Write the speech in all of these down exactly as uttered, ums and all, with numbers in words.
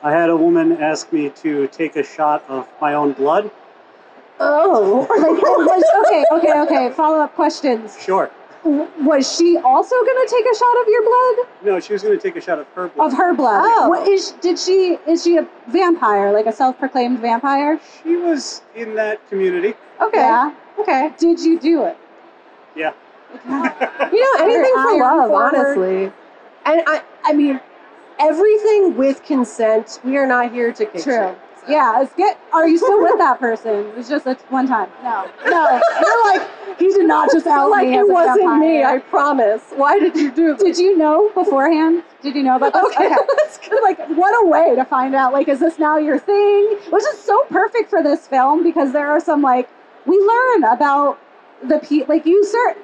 I had a woman ask me to take a shot of my own blood. Oh, okay, okay, okay. Follow-up questions. Sure. Was she also going to take a shot of your blood? No, she was going to take a shot of her blood. Of her blood. Oh. What is, did she, is she a vampire, like a self-proclaimed vampire? She was in that community. Okay. Yeah. Okay. Did you do it? Yeah. Not, you know, anything for love, forward. honestly. And I, I mean, everything with consent. We are not here to kick. True. Shit, so. Yeah. It's get. Are you still with that person? It's just it's one time. No. No. You're like, he did not just out like, me. Like, it wasn't vampire. me. I promise. Why did you do this? Did you know beforehand? Did you know about this? Okay. Okay. Like, what a way to find out. Like, is this now your thing? Which is so perfect for this film because there are some like we learn about the pe like you sir.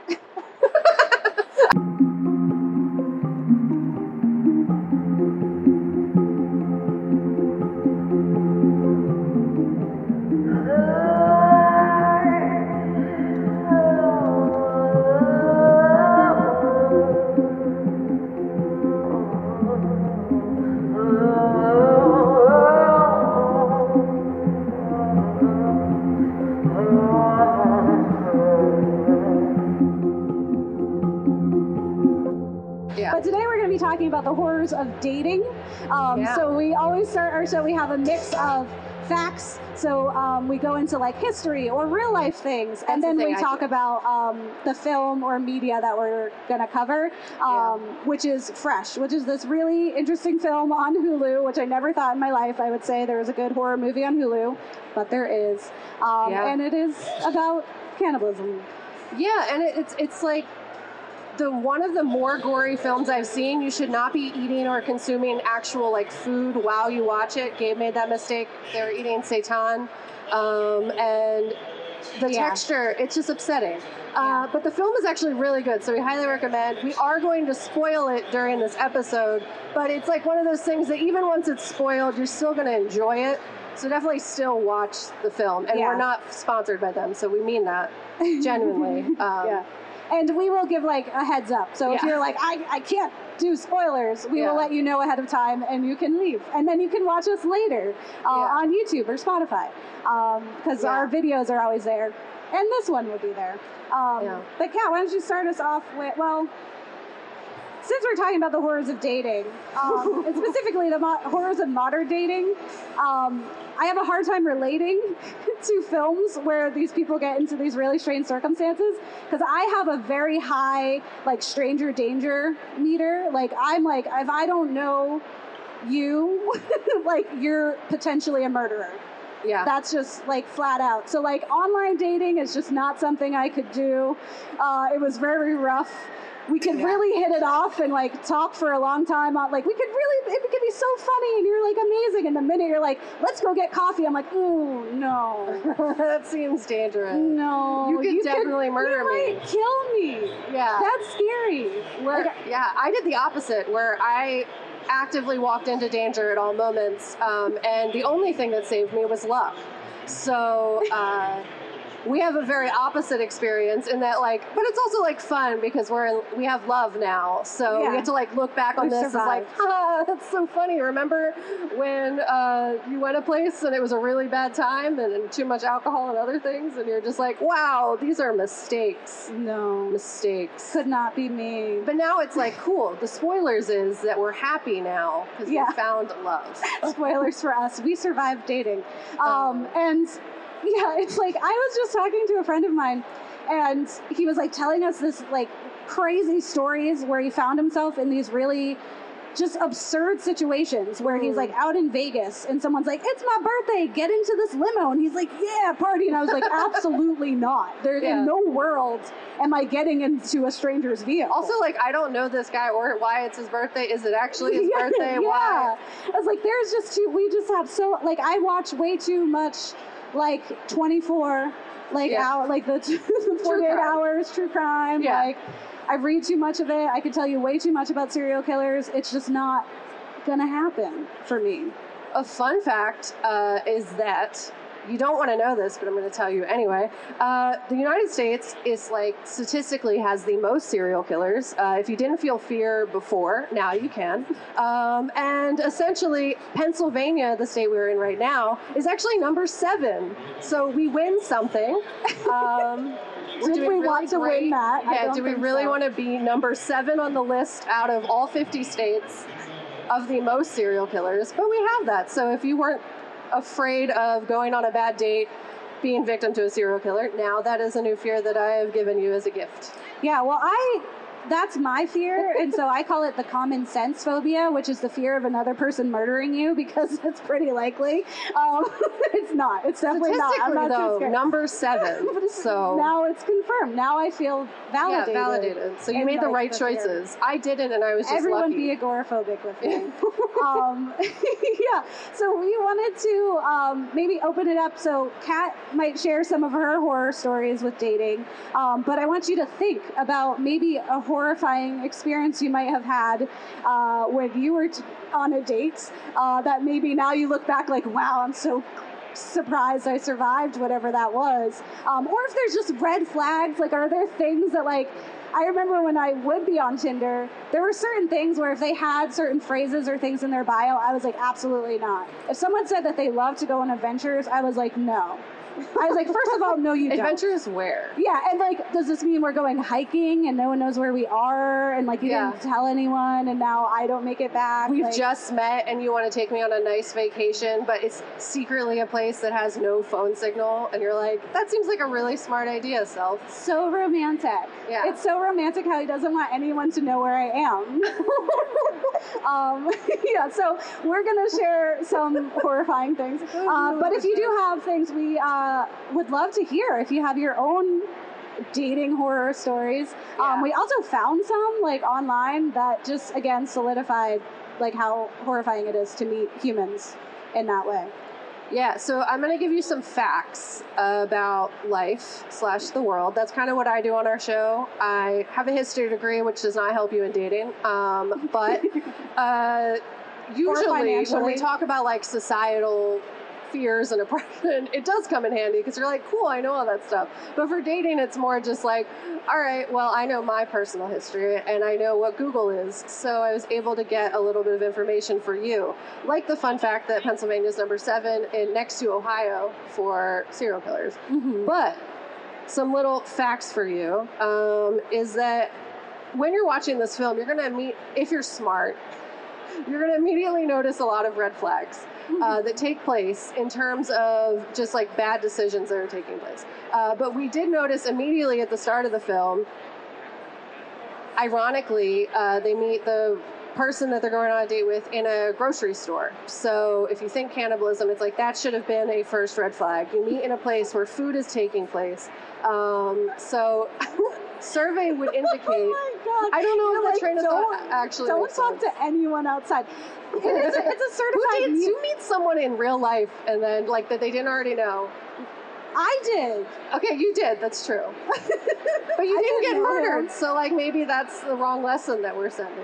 About the horrors of dating. Um, yeah. So we always start our show, we have a mix of facts. So um, we go into like history or real life things. That's and then the we I talk do. about um, the film or media that we're going to cover, um, yeah. which is Fresh, which is this really interesting film on Hulu, which I never thought in my life I would say there was a good horror movie on Hulu, but there is. Um, yeah. And it is about cannibalism. Yeah. And it, it's, it's like, The one of the more gory films I've seen. You should not be eating or consuming actual like food while you watch it. Gabe made that mistake. They were eating seitan, um, and the yeah. texture, it's just upsetting. Uh, but the film is actually really good, so we highly recommend. We are going to spoil it during this episode, but it's like one of those things that even once it's spoiled, you're still going to enjoy it. So definitely still watch the film, and yeah. we're not sponsored by them, so we mean that genuinely. Um, yeah. And we will give, like, a heads up. So yeah. if you're like, I, I can't do spoilers, we yeah. will let you know ahead of time, and you can leave. And then you can watch us later uh, yeah. on YouTube or Spotify, because um, yeah. our videos are always there. And this one will be there. Um, yeah. But, Kat, why don't you start us off with, well, since we're talking about the horrors of dating, um, and specifically the mo horrors of modern dating, um, I have a hard time relating to films where these people get into these really strange circumstances, because I have a very high, like, stranger danger meter. Like, I'm like, if I don't know you, like, you're potentially a murderer. Yeah. That's just, like, flat out. So, like, online dating is just not something I could do. Uh, it was very rough. We could yeah. really hit it off and, like, talk for a long time. On, like, we could really, it could be so funny, and you're, like, amazing. And the minute you're like, let's go get coffee, I'm like, ooh, no. That seems dangerous. No. You could you definitely could, murder you me. Might kill me. Yeah. That's scary. Where, like, yeah, I did the opposite, where I actively walked into danger at all moments, um, and the only thing that saved me was luck. So, uh... we have a very opposite experience in that, like, but it's also like fun because we're in, we have love now, so yeah. we have to like look back on We've this survived. As like, ah, that's so funny. Remember when uh, you went a place and it was a really bad time and, and too much alcohol and other things, and you're just like, wow, these are mistakes. No mistakes could not be made. But now it's like cool. The spoilers is that we're happy now because yeah. we found love. Spoilers for us. We survived dating, um, um, and. Yeah, it's like, I was just talking to a friend of mine, and he was, like, telling us this, like, crazy stories where he found himself in these really just absurd situations where he's, like, out in Vegas, and someone's like, it's my birthday, get into this limo, and he's like, yeah, party, and I was like, absolutely not. There, yeah. in no world am I getting into a stranger's vehicle. Also, like, I don't know this guy or why it's his birthday. Is it actually his yeah, birthday? Yeah. Why? I was like, there's just too, we just have so, like, I watch way too much... like twenty-four, like yeah. hour, like the forty-eight hours, true crime. Yeah. Like, I read too much of it. I could tell you way too much about serial killers. It's just not gonna happen for me. A fun fact uh, is that you don't want to know this, but I'm going to tell you anyway. Uh, the United States is, like, statistically has the most serial killers. Uh, if you didn't feel fear before, now you can. Um, and essentially, Pennsylvania, the state we're in right now, is actually number seven. So we win something. Um, did we really want to great? win that? Yeah, do we really so. want to be number seven on the list out of all fifty states of the most serial killers? But we have that. So if you weren't afraid of going on a bad date, being victim to a serial killer, now that is a new fear that I have given you as a gift. Yeah, well, I, that's my fear, and so I call it the common sense phobia, which is the fear of another person murdering you, because it's pretty likely. Um, it's not. It's definitely not. I'm not though, too number seven. So now it's confirmed. Now I feel validated. Yeah, validated. So you made the right choices. Fear. I didn't, and I was just Everyone lucky. Everyone be agoraphobic with me. um, yeah. So we wanted to um, maybe open it up so Kat might share some of her horror stories with dating, um, but I want you to think about maybe a horror horrifying experience you might have had uh, when you were t- on a date uh, that maybe now you look back like, wow, I'm so surprised I survived whatever that was. Um, or if there's just red flags, like are there things that like, I remember when I would be on Tinder, there were certain things where if they had certain phrases or things in their bio, I was like, absolutely not. If someone said that they love to go on adventures, I was like, no. I was like, first of all, no, you don't. Adventures where? Yeah, and like, does this mean we're going hiking and no one knows where we are? And like, you yeah. didn't tell anyone, and now I don't make it back. We've like, just met, and you want to take me on a nice vacation, but it's secretly a place that has no phone signal, and you're like, that seems like a really smart idea, self. So romantic. Yeah. It's so romantic how he doesn't want anyone to know where I am. um, yeah, so we're going to share some horrifying things. Uh, but if you do have things, we... Uh, Uh, would love to hear if you have your own dating horror stories. Yeah. Um, we also found some like online that just again solidified like how horrifying it is to meet humans in that way. Yeah, so I'm going to give you some facts about life slash the world. That's kind of what I do on our show. I have a history degree, which does not help you in dating, um, but uh, usually when we talk about like societal fears and oppression, it does come in handy because you're like, cool, I know all that stuff. But for dating, it's more just like, all right, well, I know my personal history and I know what Google is. So I was able to get a little bit of information for you. Like the fun fact that Pennsylvania is number seven and next to Ohio for serial killers. Mm-hmm. But some little facts for you um, is that when you're watching this film, you're going to meet, if you're smart, you're going to immediately notice a lot of red flags. Uh, that take place in terms of just like bad decisions that are taking place. Uh, but we did notice immediately at the start of the film, ironically, uh, they meet the person that they're going on a date with in a grocery store. So if you think cannibalism, it's like that should have been a first red flag. You meet in a place where food is taking place. Um, so survey would indicate... Oh my God. I don't know You're if like, the train of thought actually Don't talk sense. to anyone outside. It is, it's a certified... Who did, you meet someone in real life and then, like, that they didn't already know. I did. Okay, you did. That's true. But you didn't, didn't get murdered, him. so, like, maybe that's the wrong lesson that we're sending.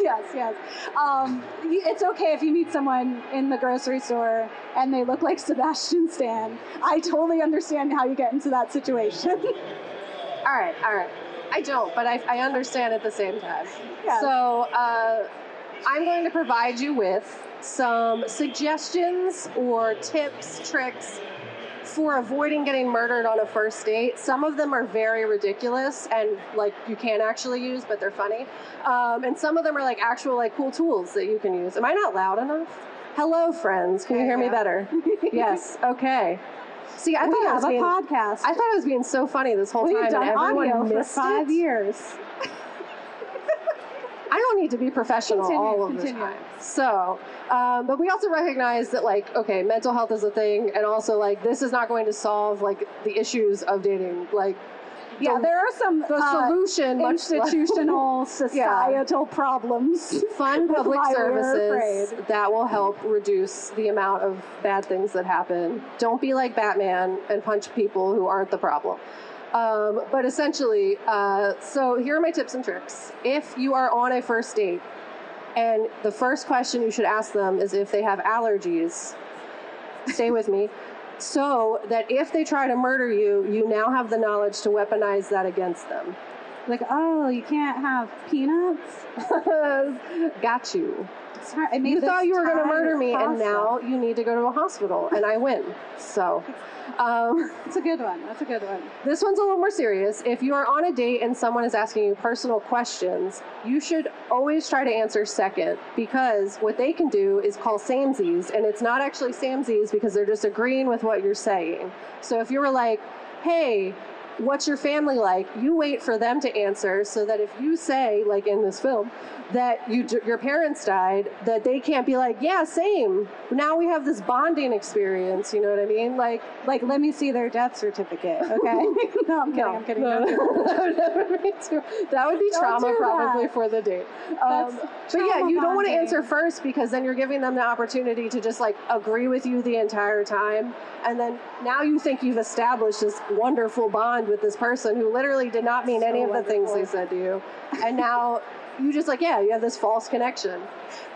yes, yes. Um, it's okay if you meet someone in the grocery store and they look like Sebastian Stan. I totally understand how you get into that situation. all right, all right. I don't, but I, I understand at the same time. Yes. So, uh... I'm going to provide you with some suggestions or tips, tricks for avoiding getting murdered on a first date. Some of them are very ridiculous and like you can't actually use, but they're funny. Um, and some of them are like actual like cool tools that you can use. Am I not loud enough? Hello, friends. Can you hear me better? Yes. Okay. See, I we thought I was being, a podcast. I thought I was being so funny this whole well, time, you've done and everyone audio missed for five it. years. I don't need to be professional continue, all of continue. the time. So, um, but we also recognize that, like, okay, mental health is a thing, and also, like, this is not going to solve, like, the issues of dating. Like, yeah, the, there are some the uh, solution, institutional, societal yeah. problems. Fun public services that will help reduce the amount of bad things that happen. Don't be like Batman and punch people who aren't the problem. Um, but essentially, uh, so here are my tips and tricks. If you are on a first date and the first question you should ask them is if they have allergies, stay with me. so that if they try to murder you, you now have the knowledge to weaponize that against them. Like, oh, you can't have peanuts? Got you. Sorry, you thought you were going to murder me, awesome. And now you need to go to a hospital, and I win. So, um, that's a good one. That's a good one. This one's a little more serious. If you are on a date and someone is asking you personal questions, you should always try to answer second, because what they can do is call samesies, and it's not actually samesies because they're just agreeing with what you're saying. So if you were like, hey, what's your family like? You wait for them to answer so that if you say, like in this film, that you your parents died, that they can't be like, yeah, same. Now we have this bonding experience. You know what I mean? Like, like let me see their death certificate, okay? No, I'm kidding. No, I'm kidding. No, no, that would be too, that would be trauma probably for the date. Um, but yeah, you don't want to answer first because then you're giving them the opportunity to just like agree with you the entire time. And then now you think you've established this wonderful bond with this person who literally did not mean so any of the wonderful. Things they said to you. And now you just like, yeah, you have this false connection.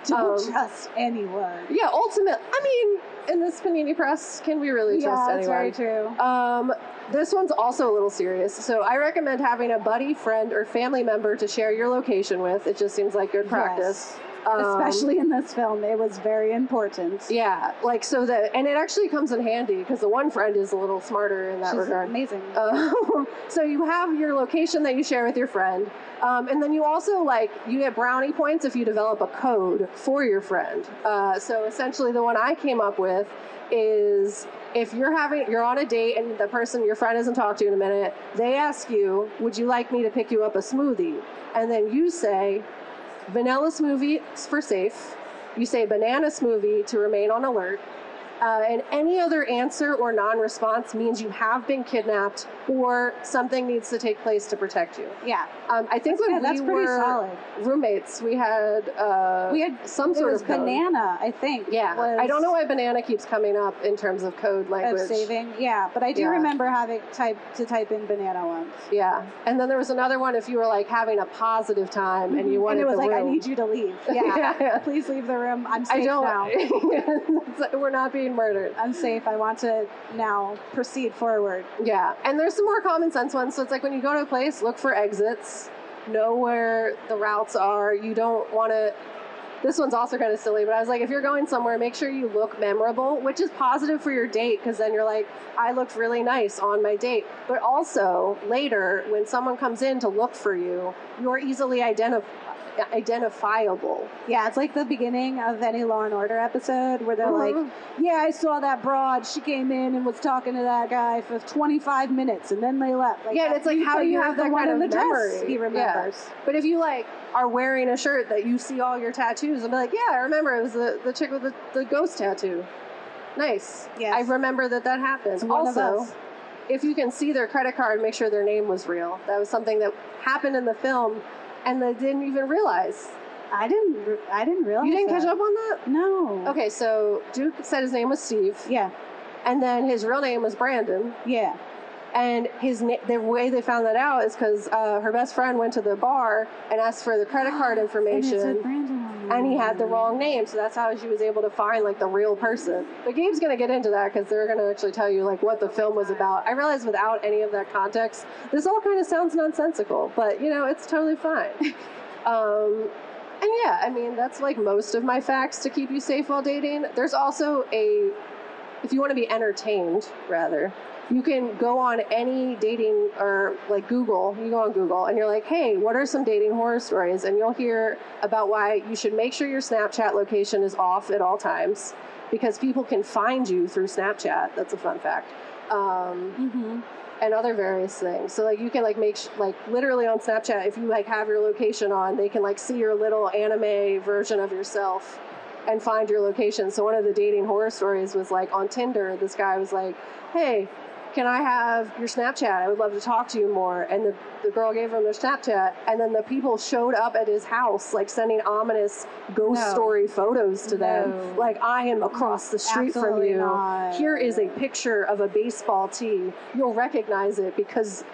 Don't um, trust anyone. Yeah, ultimately. I mean, in this Panini Press, can we really yeah, trust anyone? Yeah, that's very true. Um, this one's also a little serious. So I recommend having a buddy, friend, or family member to share your location with. It just seems like good practice. Yes. Um, Especially in this film, it was very important. Yeah, like so that, and it actually comes in handy because the one friend is a little smarter in that She's regard. Amazing. Um, so you have your location that you share with your friend, um, and then you also like you get brownie points if you develop a code for your friend. Uh, so essentially, the one I came up with is if you're having you're on a date and the person your friend hasn't talked to in a minute, they ask you, "Would you like me to pick you up a smoothie?" And then you say, vanilla smoothie for safe. You say banana smoothie to remain on alert. Uh, and any other answer or non-response means you have been kidnapped or something needs to take place to protect you. Yeah. Um, I think that's when good. we that's were solid. roommates, we had, uh, we had some sort of code. Banana, I think. Yeah. Was, I don't know why banana keeps coming up in terms of code language. Of saving. Yeah. But I do yeah. remember having type, to type in banana once. Yeah. And then there was another one if you were like having a positive time mm-hmm. and you wanted to. And it was like, room. I need you to leave. Yeah. yeah, yeah. Please leave the room. I'm safe I don't, now. We're not being murdered. I'm safe. I want to now proceed forward. Yeah. And there's some more common sense ones. So it's like when you go to a place, look for exits, know where the routes are. You don't want to. This one's also kind of silly, but I was like, if you're going somewhere, make sure you look memorable, which is positive for your date because then you're like, I looked really nice on my date. But also later, when someone comes in to look for you, you're easily identified. identifiable. Yeah, it's like the beginning of any Law and Order episode where they're mm-hmm. like, yeah, I saw that broad. She came in and was talking to that guy for twenty-five minutes and then they left. Like, yeah, and it's like how do you have that kind of the dress he remembers. Yeah. But if you like are wearing a shirt that you see all your tattoos and be like, yeah, I remember it was the, the chick with the, the ghost tattoo. Nice. Yes. I remember that that happened. Also, if you can see their credit card, make sure their name was real. That was something that happened in the film. And they didn't even realize. I didn't. I didn't realize. You didn't that. catch up on that? No. Okay, so Duke said his name was Steve. Yeah. And then his real name was Brandon. Yeah. And his na- the way they found that out is because uh, her best friend went to the bar and asked for the credit card information. And it said Brandon. And he had the wrong name, so that's how she was able to find like the real person. But Gabe's gonna get into that because they're gonna actually tell you like what the film was about. I realized without any of that context, this all kind of sounds nonsensical, but you know it's totally fine. um, and yeah, I mean that's like most of my facts to keep you safe while dating. There's also a, if you want to be entertained, rather. You can go on any dating or like Google, you go on Google and you're like, hey, what are some dating horror stories? And you'll hear about why you should make sure your Snapchat location is off at all times because people can find you through Snapchat. That's a fun fact. Um, mm-hmm. And other various things. So like you can like make sh- like literally on Snapchat, if you like have your location on, they can like see your little anime version of yourself and find your location. So one of the dating horror stories was like on Tinder, this guy was like, hey, can I have your Snapchat? I would love to talk to you more. And the, the girl gave him their Snapchat, and then the people showed up at his house, like sending ominous ghost no. story photos to no. them. Like, I am across the street Absolutely from you. Not. Here is a picture of a baseball tee. You'll recognize it because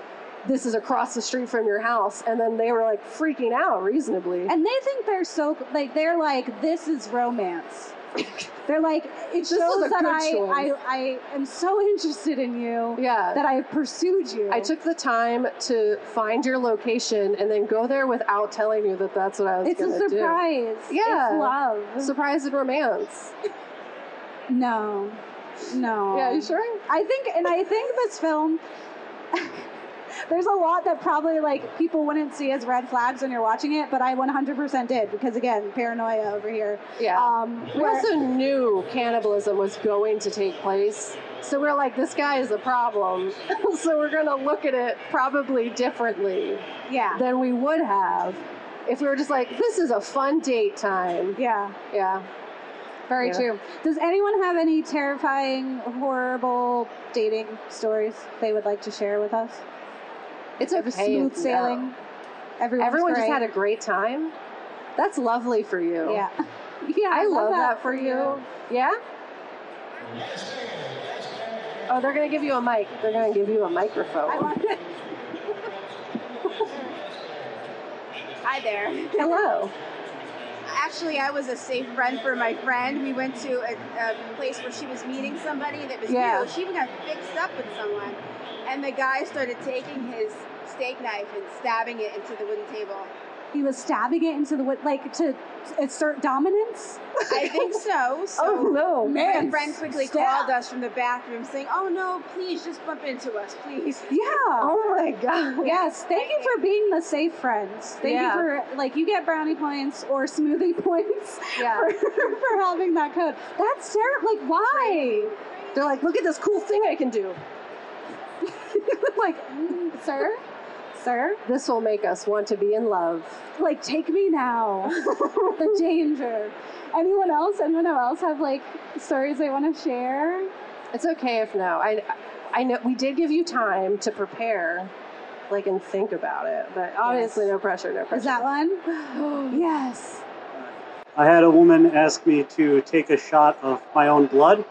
this is across the street from your house. And then they were like freaking out reasonably. And they think they're so, like, they're like, this is romance. They're like, it shows that I, I, I am so interested in you yeah. that I pursued you. I took the time to find your location and then go there without telling you that that's what I was going to do. It's a surprise. Yeah. It's love. Surprise and romance. No. No. Yeah, you sure? I think, and I think this film... There's a lot that probably, like, people wouldn't see as red flags when you're watching it, but I one hundred percent did because, again, paranoia over here. Yeah. Um, we also knew cannibalism was going to take place, so we're like, this guy is a problem, so we're going to look at it probably differently yeah. than we would have if we were just like, this is a fun date time. Yeah. Yeah. Very yeah. true. Does anyone have any terrifying, horrible dating stories they would like to share with us? It's okay. Smooth sailing. No. Everyone just had a great time. That's lovely for you. Yeah. Yeah, I, I love, love that, that for you. you. Yeah? Oh, they're going to give you a mic. They're going to give you a microphone. I want it. Hi there. Hello. Actually, I was a safe friend for my friend. We went to a, a place where she was meeting somebody that was yeah. new. She even got fixed up with someone. And the guy started taking his steak knife and stabbing it into the wooden table. He was stabbing it into the wood, like, to assert dominance? I think so. so oh, no, man. My friend quickly Stab. called us from the bathroom saying, oh, no, please, just bump into us, please. Yeah. Oh, my God. Yes. Thank you for being the safe friends. Thank yeah. you for, like, you get brownie points or smoothie points yeah. for, for having that code. That's terrible. Like, why? They're like, look at this cool thing I can do. Like, mm, sir? Sir? This will make us want to be in love. Like, take me now. The danger. Anyone else? Anyone else have, like, stories they want to share? It's okay if no. I, I know we did give you time to prepare, like, and think about it. But obviously, yes. no pressure, no pressure. Is that one? Yes. I had a woman ask me to take a shot of my own blood.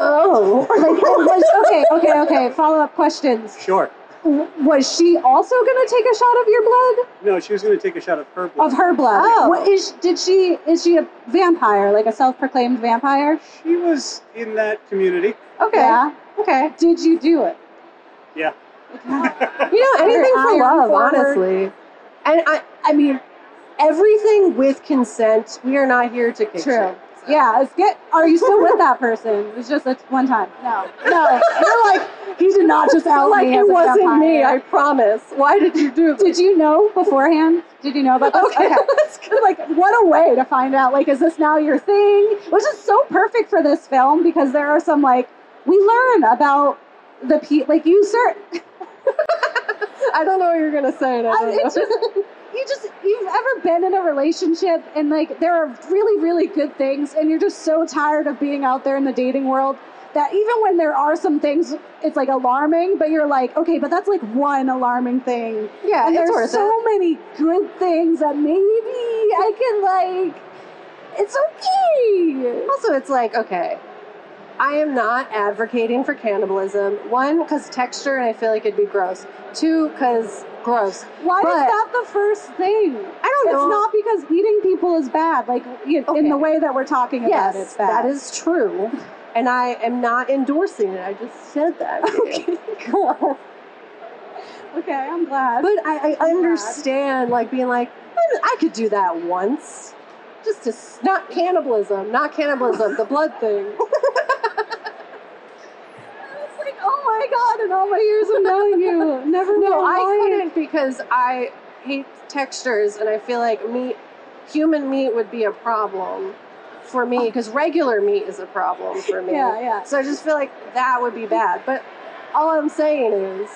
Oh, like, was, okay, okay, okay. Follow-up questions. Sure. Was she also going to take a shot of your blood? No, she was going to take a shot of her blood. Of her blood. Oh. What is, did she, is she a vampire, like a self-proclaimed vampire? She was in that community. Okay. Yeah. Okay. Did you do it? Yeah. Wow. You know, anything for love, forward. honestly. And I, I mean, everything with consent. We are not here to kick True. Shit. Yeah, it's get. Are you still with that person? It's just it's one time. No, no. You're like, he did not just out like, me. Like, it wasn't vampire. me. I promise. Why did you do this? Did you know beforehand? Did you know about this? Okay, okay. That's good. Like, what a way to find out. Like, is this now your thing? Which is so perfect for this film because there are some like we learn about the pe- like you sir. I don't know what you're gonna say. No, I, it's just, you just you've ever been in a relationship and like there are really really good things and you're just so tired of being out there in the dating world that even when there are some things it's like alarming but you're like okay but that's like one alarming thing yeah and it's there's worth so it. many good things that maybe I can like it's okay. Also, it's like okay. I am not advocating for cannibalism. One, because texture, and I feel like it'd be gross. Two, because gross. Why but, is that the first thing? I don't know. It's not because eating people is bad, like you, okay. in the way that we're talking yes, about it, it's bad. That is true, and I am not endorsing it. I just said that. Okay, cool. Okay, I'm glad. But I, I I'm understand, glad. like being like, I could do that once, just to not cannibalism, not cannibalism, the blood thing. Oh my God, in all my years of knowing you, never know. No, I couldn't because I hate textures and I feel like meat, human meat would be a problem for me because regular meat is a problem for me. Yeah, yeah. So I just feel like that would be bad. But all I'm saying is,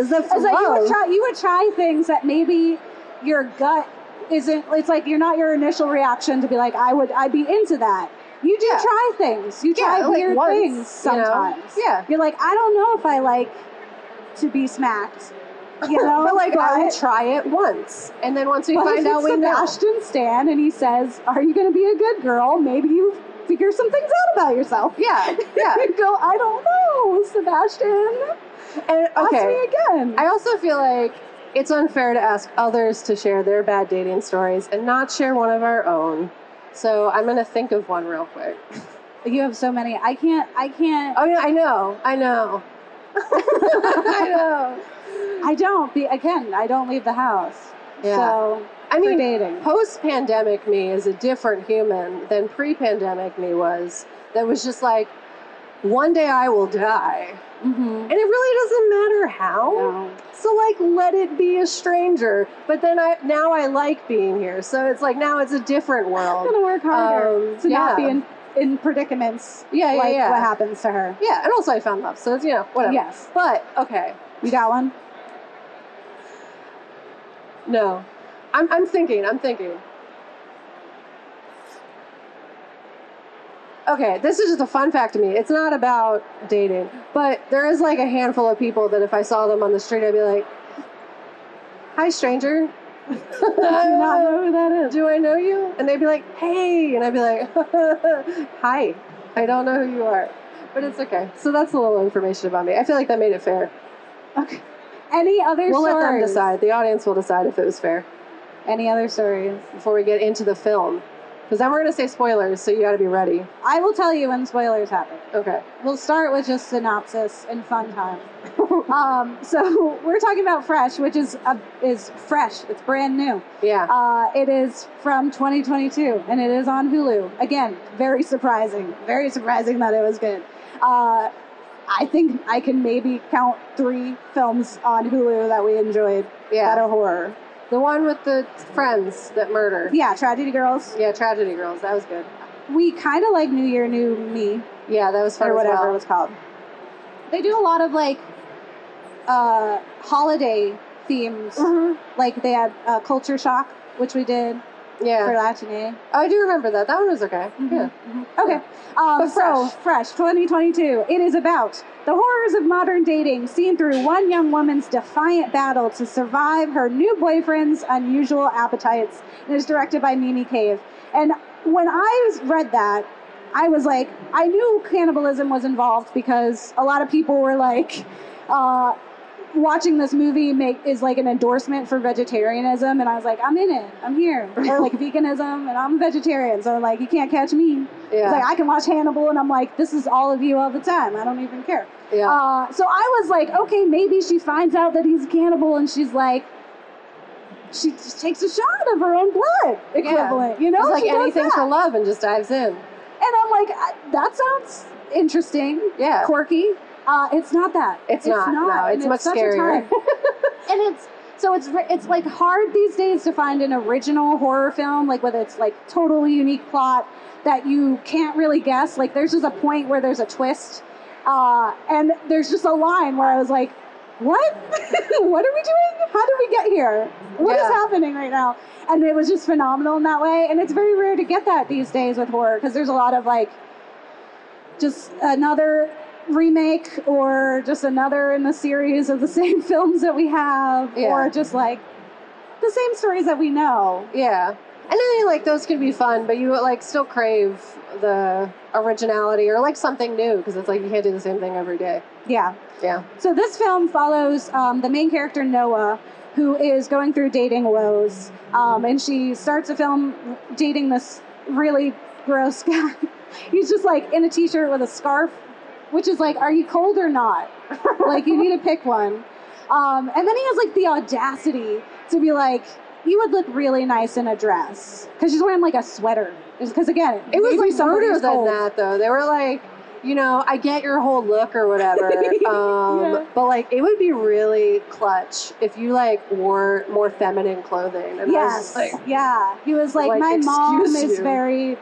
is that for love, like you would try, you would try things that maybe your gut isn't, it's like you're not your initial reaction to be like, I would, I'd be into that. You do yeah. try things. You try yeah, weird like once, things sometimes. You know? Yeah. You're like, I don't know if I like to be smacked. You know? But like, but I would try it once. And then once we find out, we know. Sebastian Stan, and he says, are you going to be a good girl? Maybe you figure some things out about yourself. Yeah. Yeah. You go, I don't know, Sebastian. And okay. ask me again. I also feel like it's unfair to ask others to share their bad dating stories and not share one of our own. So I'm going to think of one real quick. You have so many. I can't, I can't. Oh, yeah, I know. I know. I know. I don't be, again, I don't leave the house. Yeah. So I mean, dating. Post-pandemic me is a different human than pre-pandemic me was. That was just like, one day I will die. Mm-hmm. And it really doesn't matter how. No. So like, let it be a stranger. But then I now I like being here. So it's like, now it's a different world. I'm going to work harder um, to yeah. not be in, in predicaments. Yeah, yeah, like yeah. what happens to her. Yeah, and also I found love. So it's, you know, whatever. Yes. But, okay. You got one? No. I'm, I'm thinking. I'm thinking. Okay, this is just a fun fact to me. It's not about dating, but there is like a handful of people that if I saw them on the street, I'd be like, "Hi, stranger. I do not know who that is. Do I know you?" And they'd be like, "Hey," and I'd be like, "Hi. I don't know who you are," but it's okay. So that's a little information about me. I feel like that made it fair. Okay. Any other? We'll stories? Let them decide. The audience will decide if it was fair. Any other stories before we get into the film? Because then we're going to say spoilers, so you got to be ready. I will tell you when spoilers happen. Okay. We'll start with just synopsis and fun time. um, so we're talking about Fresh, which is a, is fresh. It's brand new. Yeah. Uh, it is from twenty twenty-two, and it is on Hulu. Again, very surprising. Very surprising that it was good. Uh, I think I can maybe count three films on Hulu that we enjoyed yeah. that are horror. The one with the friends that murder. Yeah, Tragedy Girls. Yeah, Tragedy Girls. That was good. We kind of like New Year, New Me. Yeah, that was fun. Or whatever as well. It was called. They do a lot of, like, uh, holiday themes. Mm-hmm. Like, they had uh, Culture Shock, which we did. Yeah. For Latine. Oh, I do remember that. That one was okay. Mm-hmm. Yeah. Mm-hmm. Okay. Um, but fresh. So, Fresh, twenty twenty-two. It is about the horrors of modern dating seen through one young woman's defiant battle to survive her new boyfriend's unusual appetites. It is directed by Mimi Cave. And when I read that, I was like, I knew cannibalism was involved because a lot of people were like, uh, watching this movie make is like an endorsement for vegetarianism, and I was like, I'm in it, I'm here. Or like veganism, and I'm a vegetarian, so like, you can't catch me. Yeah. It's like, I can watch Hannibal, and I'm like, this is all of you all the time. I don't even care. Yeah. Uh, so I was like, okay, maybe she finds out that he's a cannibal, and she's like, she just takes a shot of her own blood equivalent. Yeah. You know, it's like she anything for love, and just dives in. And I'm like, that sounds interesting. Yeah, quirky. Uh, it's not that. It's, it's not. not. No, it's and much it's scarier. and it's so it's it's like hard these days to find an original horror film, like whether it's like totally unique plot that you can't really guess. Like there's just a point where there's a twist, uh, and there's just a line where I was like, "What? What are we doing? How did we get here? What yeah. is happening right now?" And it was just phenomenal in that way. And it's very rare to get that these days with horror because there's a lot of like just another remake or just another in the series of the same films that we have yeah. or just like the same stories that we know. Yeah. And I think like those can be fun, but you like still crave the originality or like something new because it's like you can't do the same thing every day. Yeah. Yeah. So this film follows um, the main character Noah, who is going through dating woes. Um, and she starts a film dating this really gross guy. He's just like in a t-shirt with a scarf, which is like, are you cold or not? Like, you need to pick one. Um, and then he has, like, the audacity to be like, you would look really nice in a dress. Because she's wearing, like, a sweater. Because, again, it was, like, harder than that, though. They were like, you know, I get your whole look or whatever. Um, yeah. But, like, it would be really clutch if you, like, wore more feminine clothing. And yes. I was just like, yeah. He was like, like my mom you. is very,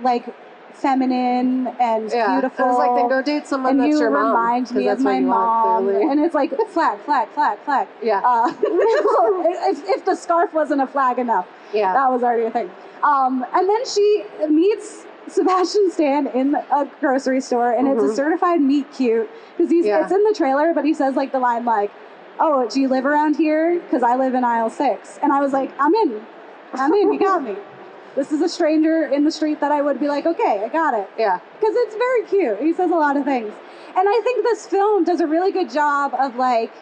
like... feminine and yeah. beautiful. It was like, then go date someone and that's you your mom. Remind me of my mom. Want, and it's like, flag, flag, flag, flag. Yeah. Uh, if, if the scarf wasn't a flag enough. Yeah. That was already a thing. Um, and then she meets Sebastian Stan in a grocery store, and mm-hmm. it's a certified meet cute. Because he's yeah. it's in the trailer, but he says like the line like, oh, do you live around here? Because I live in aisle six. And I was like, I'm in. I'm in. You got me. This is a stranger in the street that I would be like, okay, I got it. Yeah. Because it's very cute. He says a lot of things. And I think this film does a really good job of, like,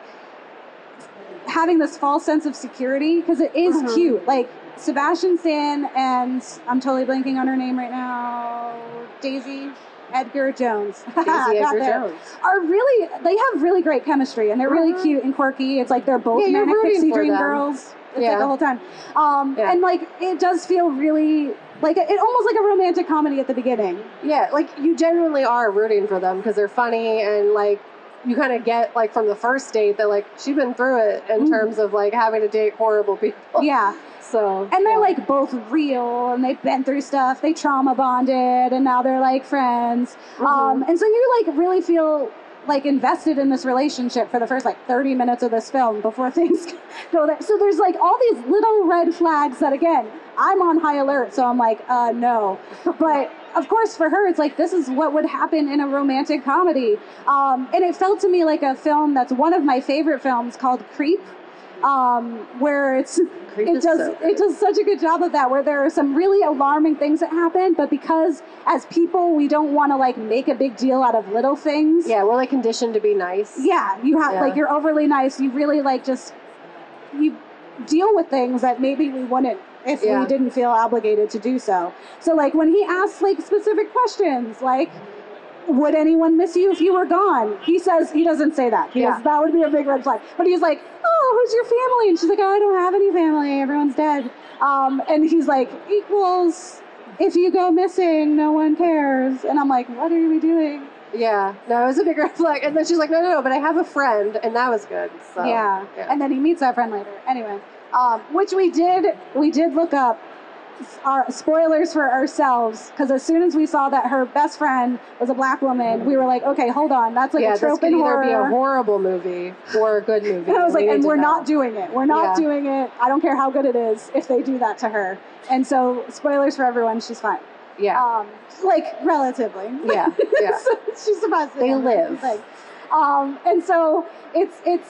having this false sense of security because it is mm-hmm. cute. Like, Sebastian Stan and, I'm totally blanking on her name right now, Daisy Edgar-Jones. Daisy Edgar-Jones. Are really, they have really great chemistry, and they're really mm-hmm. cute and quirky. It's like they're both yeah, manic pixie dream them. girls. It's yeah. like the whole time. Um, yeah. And like, it does feel really, like, it almost like a romantic comedy at the beginning. Yeah, like, you genuinely are rooting for them because they're funny, and like, you kind of get, like, from the first date that, like, she's been through it in mm-hmm. terms of, like, having to date horrible people. Yeah. So, and they're, yeah. like, both real, and they've been through stuff. They trauma bonded, and now they're, like, friends. Mm-hmm. Um, and so you, like, really feel, like, invested in this relationship for the first, like, thirty minutes of this film before things go there. So there's, like, all these little red flags that, again, I'm on high alert, so I'm like, uh, no. But... of course, for her, it's like, this is what would happen in a romantic comedy. Um, and it felt to me like a film that's one of my favorite films called Creep, um, where it's Creep it does so it does such a good job of that, where there are some really alarming things that happen. But because as people, we don't want to, like, make a big deal out of little things. Yeah, we're, like, conditioned to be nice. Yeah, you have yeah. like, you're overly nice. You really, like, just, you deal with things that maybe we wouldn't. If yeah. we didn't feel obligated to do so. So, like, when he asks, like, specific questions, like, would anyone miss you if you were gone? He says, he doesn't say that. He yeah. goes, that would be a big red flag. But he's like, oh, who's your family? And she's like, oh, I don't have any family. Everyone's dead. Um, and he's like, equals, if you go missing, no one cares. And I'm like, what are we doing? Yeah, no, it was a big red flag. And then she's like, no, no, no, but I have a friend. And that was good. So, yeah. yeah. And then he meets that friend later. Anyway. Um, which we did, we did look up our spoilers for ourselves, because as soon as we saw that her best friend was a black woman, we were like, okay, hold on, that's like yeah, a trope in horror. Yeah, this could either be a horrible movie or a good movie. And I was like, we and we're know. not doing it. We're not yeah. doing it. I don't care how good it is if they do that to her. And so, spoilers for everyone, she's fine. Yeah. Um, like, relatively. Yeah, yeah. So she's supposed to. They live. Like, um, and so, it's, it's,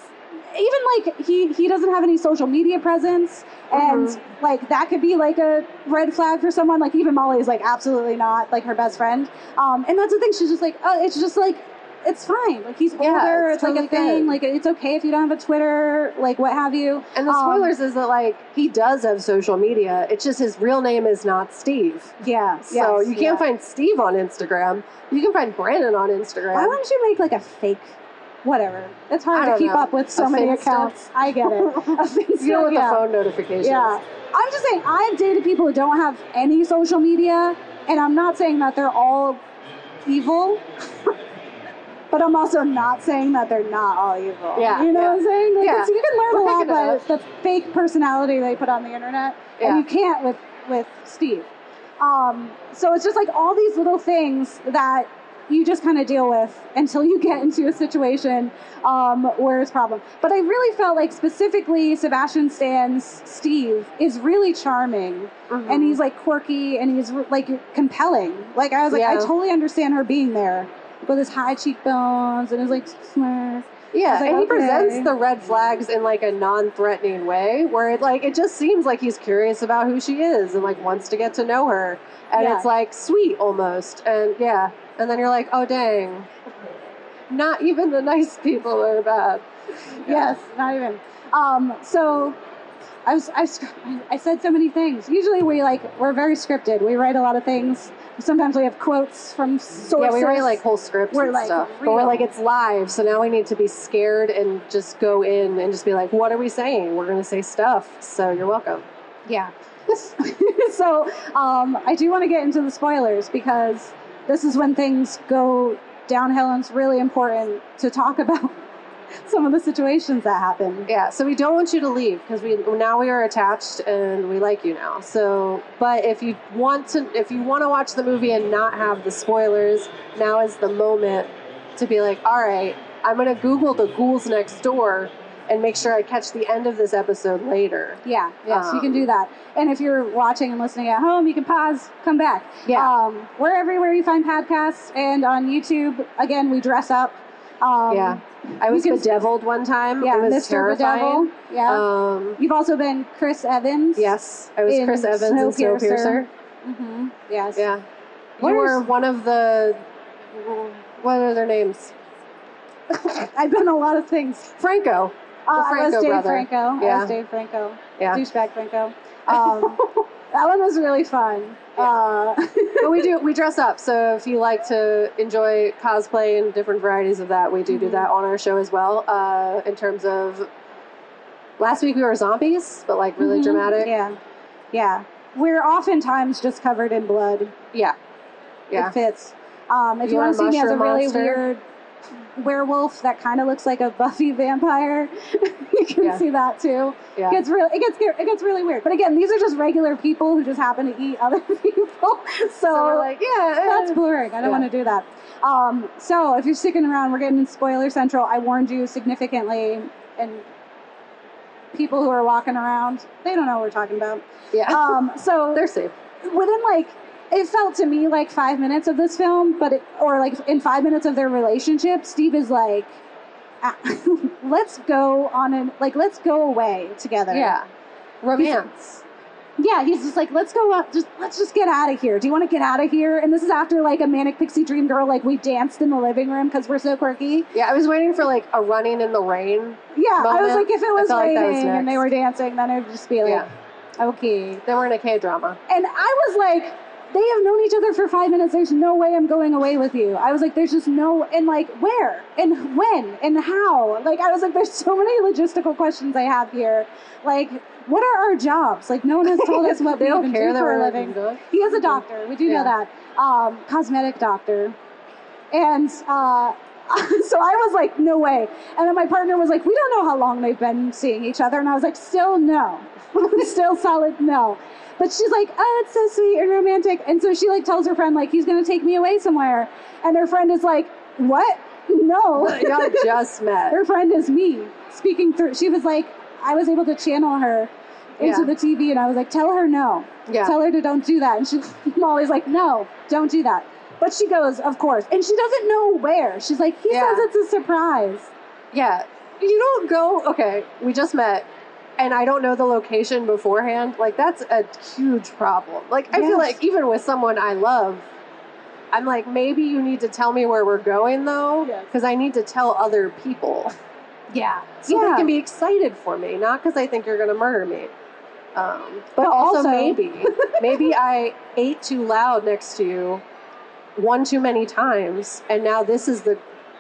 even, like, he, he doesn't have any social media presence, and, mm-hmm. like, that could be, like, a red flag for someone. Like, even Molly is, like, absolutely not, like, her best friend. Um, and that's the thing. She's just like, oh, it's just, like, it's fine. Like, he's older. Yeah, it's it's totally like, a thing. Good. Like, it's okay if you don't have a Twitter, like, what have you. And the spoilers um, is that, like, he does have social media. It's just his real name is not Steve. Yeah. So yes, you can't yeah. find Steve on Instagram. You can find Brandon on Instagram. Why don't you make, like, a fake... whatever. It's hard to keep know. up with so a many accounts. Stuff. I get it. You know, with yeah. the phone notifications. Yeah. I'm just saying, I've dated people who don't have any social media, and I'm not saying that they're all evil, but I'm also not saying that they're not all evil. Yeah. You know yeah. what I'm saying? Like, yeah. you can learn We're a lot by up. the fake personality they put on the internet, yeah. and you can't with, with Steve. Um, so it's just like all these little things that you just kind of deal with until you get into a situation um, where it's a problem. But I really felt like specifically Sebastian Stan's Steve is really charming. Mm-hmm. And he's, like, quirky, and he's, like, compelling. Like, I was like, yeah. I totally understand her being there with his high cheekbones and his, like, smirk. Yeah, like, and he okay. presents the red flags in, like, a non-threatening way, where, it, like, it just seems like he's curious about who she is and, like, wants to get to know her. And yeah. it's, like, sweet almost. And, yeah. And then you're like, oh, dang. Not even the nice people are bad. Yes, not even. Um, so I was, I, I said so many things. Usually we, like, we're very scripted. We write a lot of things. Sometimes we have quotes from sources. Yeah, we write, like, whole scripts we're and like, stuff. Real. But we're like, it's live, so now we need to be scared and just go in and just be like, what are we saying? We're going to say stuff, so you're welcome. Yeah. So um, I do want to get into the spoilers, because... this is when things go downhill, and it's really important to talk about some of the situations that happen. Yeah, so we don't want you to leave, because we now we are attached and we like you now. So, but if you want to, if you want to watch the movie and not have the spoilers, now is the moment to be like, all right, I'm going to Google The Ghouls Next Door and make sure I catch the end of this episode later. Yeah, yes, um, you can do that. And if you're watching and listening at home, you can pause, come back. Yeah. Um, we're everywhere you find podcasts, and on YouTube, again, we dress up. Um, yeah. I was bedeviled one time. Yeah, it was Mister Terrifying. Bedevil. Yeah. Um, You've also been Chris Evans. Yes, I was Chris Evans in Snowpiercer. Mm-hmm. Yes. Yeah. What you were one of the... what are their names? I've done a lot of things. Franco. Uh, I was Dave brother. Franco. Yeah. I was Dave Franco. Yeah. Douchebag Franco. Um, that one was really fun. Yeah. Uh, but we do we dress up, so if you like to enjoy cosplay and different varieties of that, we do mm-hmm. do that on our show as well. Uh, in terms of last week, we were zombies, but like really mm-hmm. dramatic. Yeah, yeah. We're oftentimes just covered in blood. Yeah, yeah. It fits. Um, if you, you want to see me as a really monster. weird werewolf that kind of looks like a Buffy vampire, you can yeah. see that too. Yeah. It gets really, it gets it gets really weird. But again, these are just regular people who just happen to eat other people. So, so we're like, yeah, that's boring. I don't yeah. want to do that. Um, so if you're sticking around, we're getting in spoiler central. I warned you significantly, and people who are walking around, they don't know what we're talking about. Yeah. Um, so they're safe. Within like. It felt to me like five minutes of this film, but it, or like in five minutes of their relationship, Steve is like, "Let's go on an like, let's go away together." Yeah, romance. He's, yeah, he's just like, "Let's go out. Just let's just get out of here. Do you want to get out of here?" And this is after like a manic pixie dream girl. Like we danced in the living room because we're so quirky. Yeah, I was waiting for like a running in the rain. Yeah, moment. I was like, if it was raining like was and they were dancing, then it would just be like, yeah. okay. Then we're in a K-drama. And I was like. They have known each other for five minutes. There's no way I'm going away with you. I was like, there's just no... And, like, where? And when? And how? Like, I was like, there's so many logistical questions I have here. Like, what are our jobs? Like, no one has told us what they we don't even care do that for we're a living. living. He is a doctor. We do yeah. know that. Um, cosmetic doctor. And uh, so I was like, no way. And then my partner was like, we don't know how long they've been seeing each other. And I was like, still no. Still solid no. But she's like, oh, it's so sweet and romantic. And so she, like, tells her friend, like, he's going to take me away somewhere. And her friend is like, what? No. Y'all just met. Her friend is me speaking through. She was like, I was able to channel her into yeah. the T V. And I was like, tell her no. Yeah. Tell her to don't do that. And she's always like, no, don't do that. But she goes, of course. And she doesn't know where. She's like, he yeah. says it's a surprise. Yeah. You don't go, okay, we just met. And I don't know the location beforehand. Like, that's a huge problem. Like, I yes. feel like even with someone I love, I'm like, maybe you need to tell me where we're going, though, because yes. I need to tell other people. Yeah. So yeah. they can be excited for me, not because I think you're going to murder me. Um, but, but also, also maybe. Maybe I ate too loud next to you one too many times, and now this is the,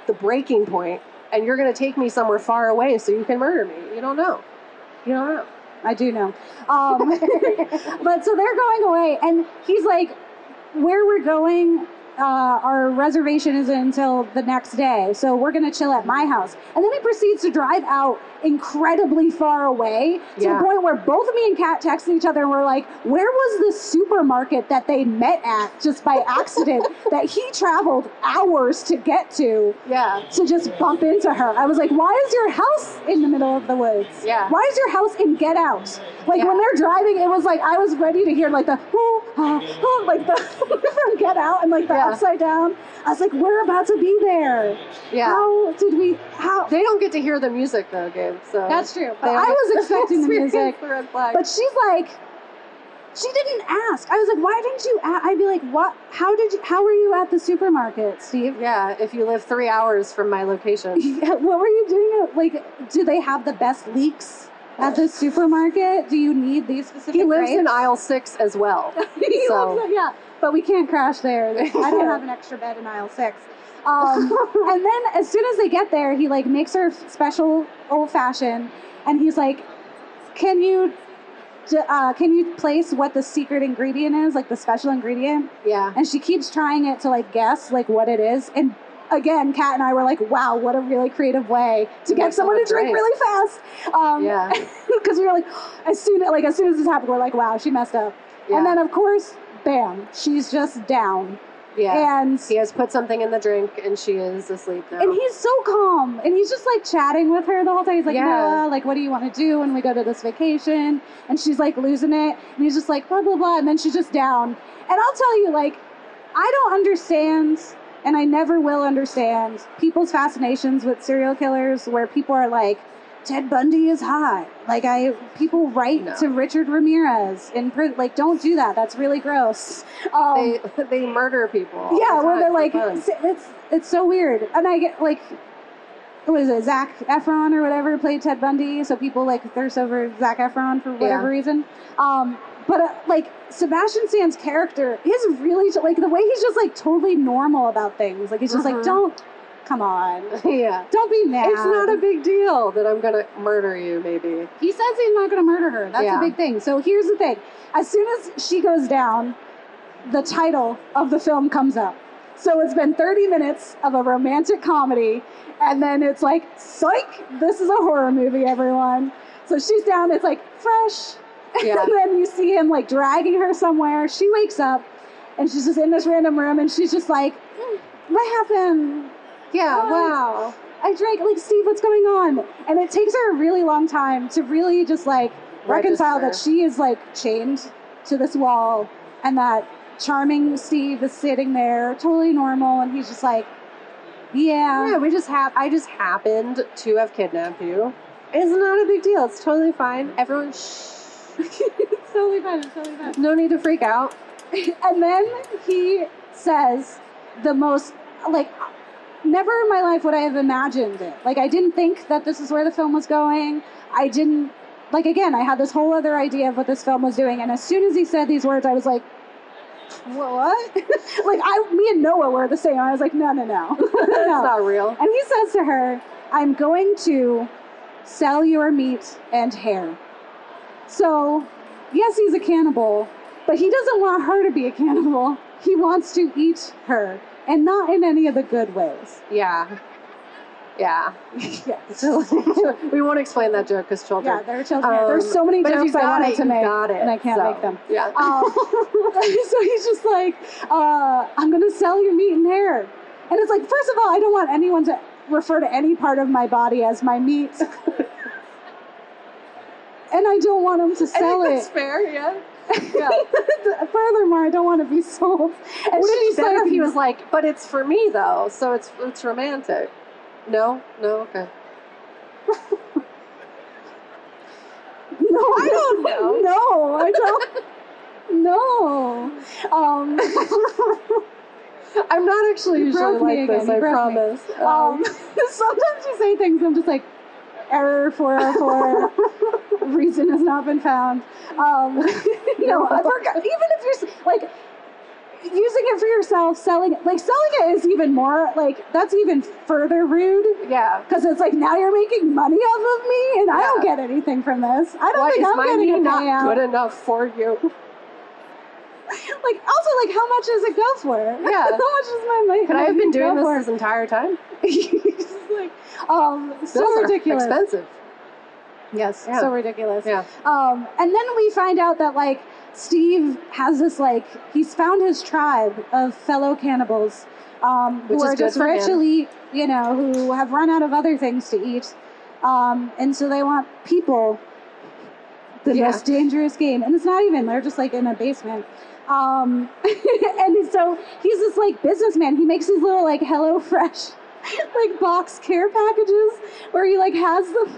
the breaking point, and you're going to take me somewhere far away so you can murder me. You don't know. You don't know. I do know. Um, but so they're going away, and he's like, where we're going, uh, our reservation isn't until the next day, so we're going to chill at my house. And then he proceeds to drive out incredibly far away to yeah. the point where both me and Kat texted each other and we're like, where was the supermarket that they met at just by accident that he traveled hours to get to yeah. to just bump into her? I was like, why is your house in the middle of the woods? Yeah. Why is your house in Get Out? Like yeah. when they're driving, it was like I was ready to hear like the oh, oh, oh, like the from Get Out and like the yeah. upside down. I was like, we're about to be there. Yeah. How did we how they don't get to hear the music though, Gabe. So that's true. But I was expecting the music. But she's like, she didn't ask. I was like, why didn't you ask? I'd be like, what? How did you? How were you at the supermarket, Steve? Yeah, if you live three hours from my location. Yeah, what were you doing? Like, do they have the best leeks at the supermarket? Do you need these specific grapes? He lives in aisle six as well. He so. Lives, yeah, but we can't crash there. I don't have an extra bed in aisle six. Um, and then as soon as they get there, he, like, makes her special old-fashioned, and he's like, can you uh, can you place what the secret ingredient is, like, the special ingredient? Yeah. And she keeps trying it to, like, guess, like, what it is. And, again, Kat and I were like, wow, what a really creative way to it get someone to drink great. really fast. Um, yeah. Because we were like, as soon, like, as soon as this happened, we're like, wow, she messed up. Yeah. And then, of course, bam, she's just down. Yeah, and he has put something in the drink, and she is asleep now. And he's so calm, and he's just, like, chatting with her the whole time. He's like, yeah. nah, like, what do you want to do when we go to this vacation? And she's, like, losing it, and he's just like, blah, blah, blah, and then she's just down. And I'll tell you, like, I don't understand, and I never will understand, people's fascinations with serial killers where people are like, Ted Bundy is hot. Like, I, people write no. to Richard Ramirez in print. Like, don't do that. That's really gross. Um, they they murder people. Yeah, the where they're like, it's, it's it's so weird. And I get like, what is it, Zac Efron or whatever played Ted Bundy, so people, like, thirst over Zac Efron for whatever yeah. reason. Um, but, uh, like, Sebastian Stan's character is really, like, the way he's just, like, totally normal about things. Like, he's just uh-huh. like, don't, come on. Yeah. Don't be mad. It's not a big deal that I'm going to murder you, maybe. He says he's not going to murder her. That's yeah. a big thing. So here's the thing. As soon as she goes down, the title of the film comes up. So it's been thirty minutes of a romantic comedy, and then it's like, psych, this is a horror movie, everyone. So she's down, it's like, fresh. Yeah. And then you see him, like, dragging her somewhere. She wakes up, and she's just in this random room, and she's just like, mm, what happened? Yeah, oh, wow. I drank, like, Steve, what's going on? And it takes her a really long time to really just, like, reconcile Register. that she is, like, chained to this wall, and that charming Steve is sitting there totally normal, and he's just like, yeah yeah we just have I just happened to have kidnapped you. It's not a big deal. It's totally fine. Everyone shh. It's totally fine. It's totally fine. No need to freak out. And then he says the most, like, never in my life would I have imagined it. Like, I didn't think that this is where the film was going. I didn't, like, again, I had this whole other idea of what this film was doing, and as soon as he said these words, I was like, what? Like, I, me and Noah were the same. I was like, no, no, no. That's no. not real. And he says to her, I'm going to sell your meat and hair. So, yes, he's a cannibal, but he doesn't want her to be a cannibal. He wants to eat her, and not in any of the good ways. Yeah. Yeah. yeah. So, we won't explain that joke because children. Yeah, there are children. Um, There's so many jokes I wanted it, to make, it, and I can't so. make them. Yeah. Um, so he's just like, uh, I'm going to sell your meat and hair. And it's like, first of all, I don't want anyone to refer to any part of my body as my meat. And I don't want them to sell I think it. That's fair, yeah. Yeah. Furthermore, I don't want to be sold. And would it be better if he was like, but it's for me, though, so it's it's romantic. No? No? Okay. No, I don't know. No, I don't. No. Um, I'm not actually you usually like again. this, you I promise. Um, sometimes you say things, I'm just like, error four oh four, reason has not been found. Um, you know, no. Even if you're, like... using it for yourself, selling it, like, selling it is even more, like, that's even further rude. Yeah. Because it's like, now you're making money off of me, and yeah. I don't get anything from this. I don't Why think I'm getting a payout. Is my meat not good enough for you? Like, also, like, how much does it go for? Yeah. How much is my money? Could I have been doing this for? this entire time? Just like, um, Those so are ridiculous. Expensive. Yes. Yeah. So ridiculous. Yeah. Um, and then we find out that, like, Steve has this, like, he's found his tribe of fellow cannibals um, who are just richly, you know, who have run out of other things to eat. Um, and so they want people, the yeah. most dangerous game. And it's not even, they're just, like, in a basement. Um, and so he's this, like, businessman. He makes these little, like, HelloFresh, like, box care packages where he, like, has the,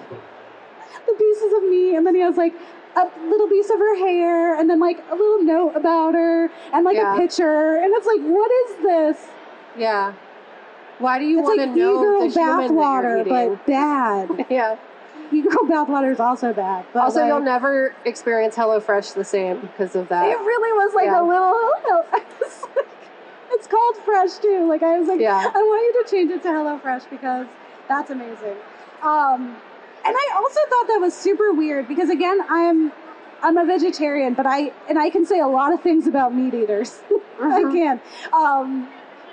the pieces of meat. And then he has, like, a little piece of her hair, and then, like, a little note about her, and, like, yeah. a picture, and it's like, what is this? Yeah. Why do you want to like know the human water, that you're eating? But bad. Yeah. E-girl bathwater is also bad. But also, like, you'll never experience HelloFresh the same because of that. It really was, like, yeah. a little... Like, it's called Fresh, too. Like, I was like, yeah. I want you to change it to HelloFresh because that's amazing. Um... And I also thought that was super weird because, again, I'm I'm a vegetarian, but I and I can say a lot of things about meat eaters. Mm-hmm. I can. Um,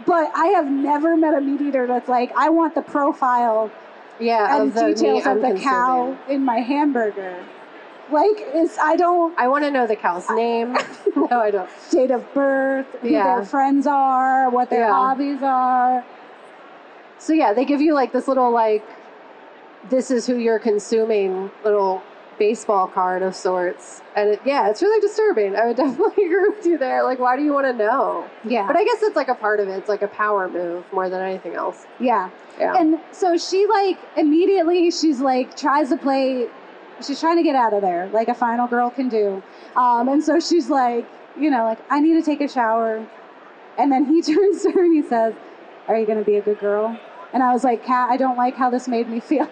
but I have never met a meat eater that's like, I want the profile yeah, and of the details of the cow in my hamburger. Like, it's, I don't... I want to know the cow's name. No, I don't. Date of birth, who yeah. their friends are, what their yeah. hobbies are. So, yeah, they give you, like, this little, like... this is who you're consuming little baseball card of sorts. And it, yeah, it's really disturbing. I would definitely agree with you there. Like, why do you want to know? Yeah. But I guess it's like a part of it. It's like a power move more than anything else. Yeah. Yeah. And so she, like, immediately she's like, tries to play. She's trying to get out of there like a final girl can do. Um, and so she's like, you know, like, I need to take a shower. And then he turns to her and he says, are you going to be a good girl? And I was like, Kat, I don't like how this made me feel.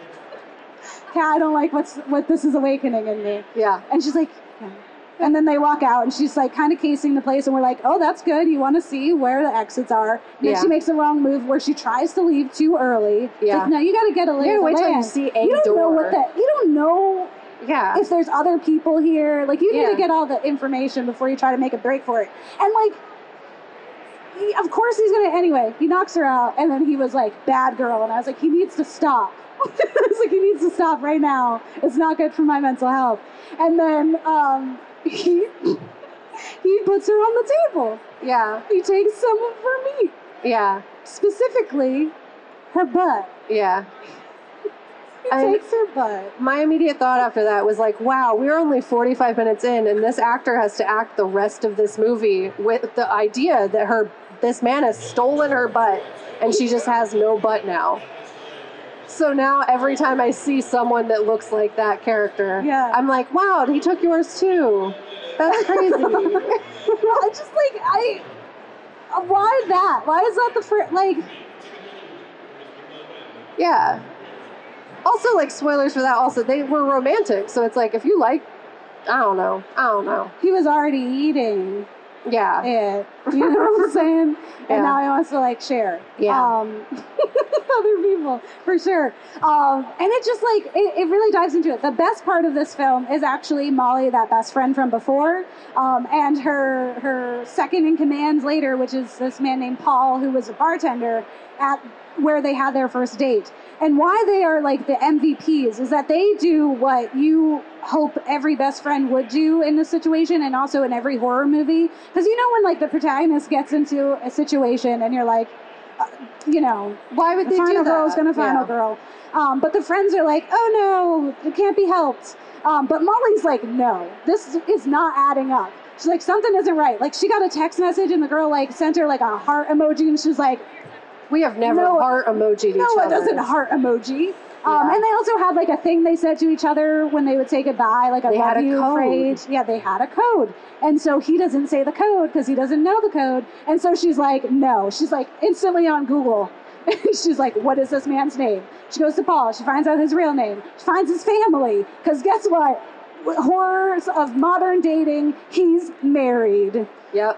Kat, I don't like what's what this is awakening in me. Yeah. And she's like, yeah. And then they walk out, and she's like kind of casing the place, and we're like, oh, that's good. You want to see where the exits are. And yeah. Then she makes a wrong move where she tries to leave too early. Yeah. Like, no, you got to get a lay. You gotta wait till you see a you don't door. Know what that. You don't know. Yeah. If there's other people here, like you need yeah. to get all the information before you try to make a break for it. And like, he, of course he's gonna. Anyway, he knocks her out, and then he was like, "Bad girl," and I was like, he needs to stop. I was like, he needs to stop right now. It's not good for my mental health. And then um, he he puts her on the table. Yeah. He takes some of her meat. Yeah. Specifically, her butt. Yeah. He and takes her butt. My immediate thought after that was like, wow, we're only forty-five minutes in, and this actor has to act the rest of this movie with the idea that her this man has stolen her butt, and she just has no butt now. So now every time I see someone that looks like that character, yeah. I'm like, wow, he took yours too. That's crazy. I just like, I, why that? Why is that the first, like, yeah. Also, like, spoilers for that, also, they were romantic, so it's like, if you like, I don't know, I don't know. He was already eating. Yeah. Yeah. You know what I'm saying? Yeah. And now he wants to, like, share. Yeah. Um, with other people, for sure. Um, and it just, like, it, it really dives into it. The best part of this film is actually Molly, that best friend from before, um, and her her second-in-command later, which is this man named Paul, who was a bartender at where they had their first date. And why they are, like, the M V Ps is that they do what you hope every best friend would do in this situation, and also in every horror movie. Because you know when, like, the protagonist gets into a situation and you're like, uh, you know, why would they do that? Final girl's gonna final yeah. girl. Um, but the friends are like, oh, no, it can't be helped. Um, but Molly's like, no, this is not adding up. She's like, something isn't right. Like, she got a text message, and the girl, like, sent her, like, a heart emoji, and she's like, we have never no, heart emojied no, each other. No, it doesn't heart emoji. Yeah. Um, and they also had, like, a thing they said to each other when they would say goodbye, like a they love you phrase. Yeah, they had a code. And so he doesn't say the code because he doesn't know the code. And so she's like, no. She's, like, instantly on Google. She's like, what is this man's name? She goes to Paul. She finds out his real name. She finds his family. Because guess what? Horrors of modern dating, he's married. Yep.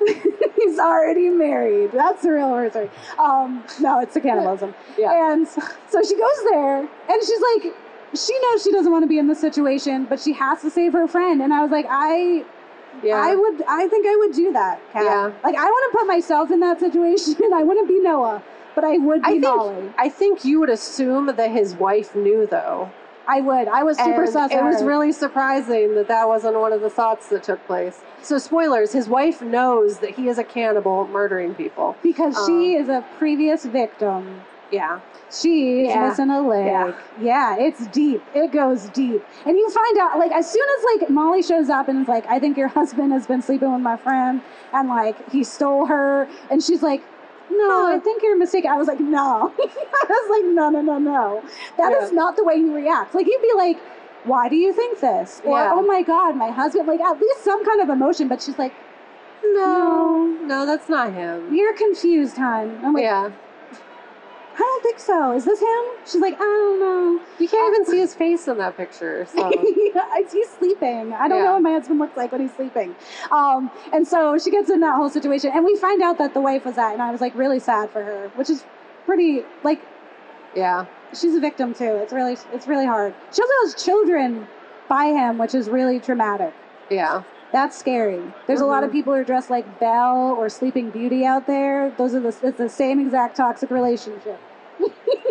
He's already married. That's the real horror story. Um, no, it's the cannibalism. Yeah. And so she goes there, and she's like, she knows she doesn't want to be in this situation, but she has to save her friend. And I was like, I yeah. I would, I think I would do that, Kat. Yeah. Like, I want to put myself in that situation. I wouldn't be Noah, but I would be I think, Molly. I think you would assume that his wife knew, though. I would. I was super and sus. It was really surprising that that wasn't one of the thoughts that took place. So, spoilers, his wife knows that he is a cannibal murdering people. Because um, she is a previous victim. Yeah. She's yeah. missing a leg. Yeah. yeah, it's deep. It goes deep. And you find out, like, as soon as, like, Molly shows up and is like, I think your husband has been sleeping with my friend, and, like, he stole her. And she's like, no, I think you're mistaken. I was like, no. I was like, no, no, no, no. That yeah. is not the way you react. Like, you'd be like, why do you think this? Or, yeah. oh, my God, my husband. Like, at least some kind of emotion. But she's like, no. No, no that's not him. You're confused, hon. I'm like, yeah. I don't think so. Is this him? She's like, I don't know. You can't even see his face in that picture. So. yeah, he's sleeping. I don't yeah. know what my husband looks like when he's sleeping. Um, and so she gets in that whole situation. And we find out that the wife was that. And I was, like, really sad for her, which is pretty, like, yeah, she's a victim, too. It's really it's really hard. She also has children by him, which is really traumatic. Yeah. That's scary. There's mm-hmm. a lot of people who are dressed like Belle or Sleeping Beauty out there. Those are the, it's the same exact toxic relationship.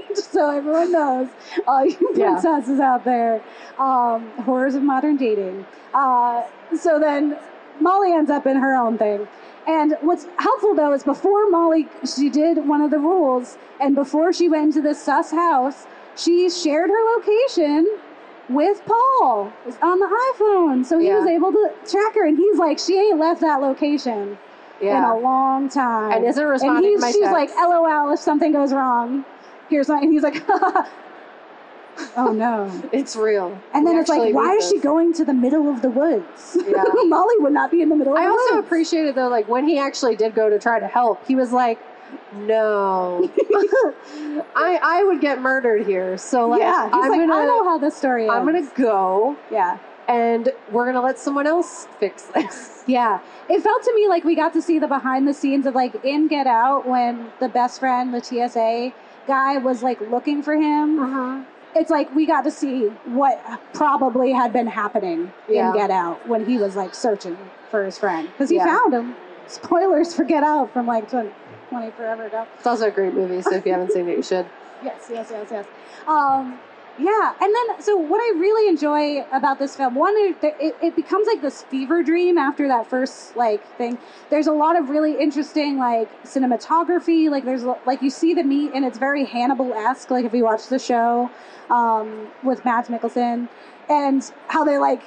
Just so everyone knows, all you yeah. princesses out there, um, horrors of modern dating. Uh, so then Molly ends up in her own thing. And what's helpful, though, is before Molly, she did one of the rules, and before she went into this sus house, she shared her location with Paul on the iPhone. So he yeah. was able to track her, and he's like, she ain't left that location yeah. in a long time. And isn't responding and to my she's text. Like, LOL, if something goes wrong, here's my, and he's like, oh no. It's real. And then we it's like, why is this. She going to the middle of the woods? Yeah. Molly would not be in the middle of I the woods. I also appreciated, though, like, when he actually did go to try to help, he was like, no. I I would get murdered here. So like, yeah, he's I'm like, gonna, I know how this story I'm ends. I'm gonna go. Yeah. And we're going to let someone else fix this. Yeah. It felt to me like we got to see the behind the scenes of, like, in Get Out when the best friend, the T S A guy, was, like, looking for him. Uh-huh. It's like we got to see what probably had been happening yeah. in Get Out when he was, like, searching for his friend. Because he yeah. found him. Spoilers for Get Out from, like, twenty, twenty forever ago. It's also a great movie, so if you haven't seen it, you should. Yes, yes, yes, yes. Um... Yeah, and then, so what I really enjoy about this film, one, it, it, it becomes like this fever dream after that first, like, thing. There's a lot of really interesting, like, cinematography. Like, there's, like, you see the meat, and it's very Hannibal-esque, like, if you watch the show um, with Mads Mikkelsen, and how they, like,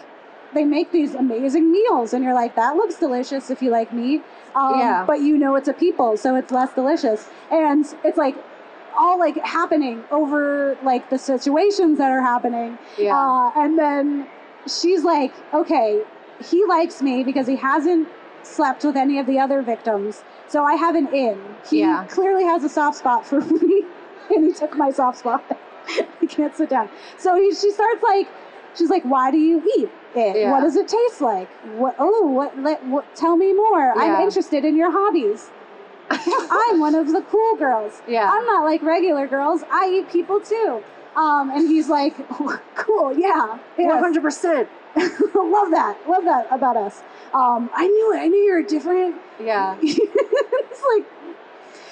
they make these amazing meals, and you're like, that looks delicious if you like meat. Um, yeah. But you know it's a people, so it's less delicious. And it's, like, all like happening over like the situations that are happening. Yeah. Uh, and then she's like, okay, he likes me because he hasn't slept with any of the other victims. So I have an in. He yeah. clearly has a soft spot for me and he took my soft spot. I can't sit down. So he, she starts like, she's like, why do you eat it? Yeah. What does it taste like? What, oh, what, let, what, tell me more. Yeah. I'm interested in your hobbies. I'm one of the cool girls. Yeah. I'm not like regular girls. I eat people too. Um, and he's like, oh, cool, yeah. Yes. one hundred percent. Love that. Love that about us. Um, I knew it. I knew you were different. Yeah. It's like,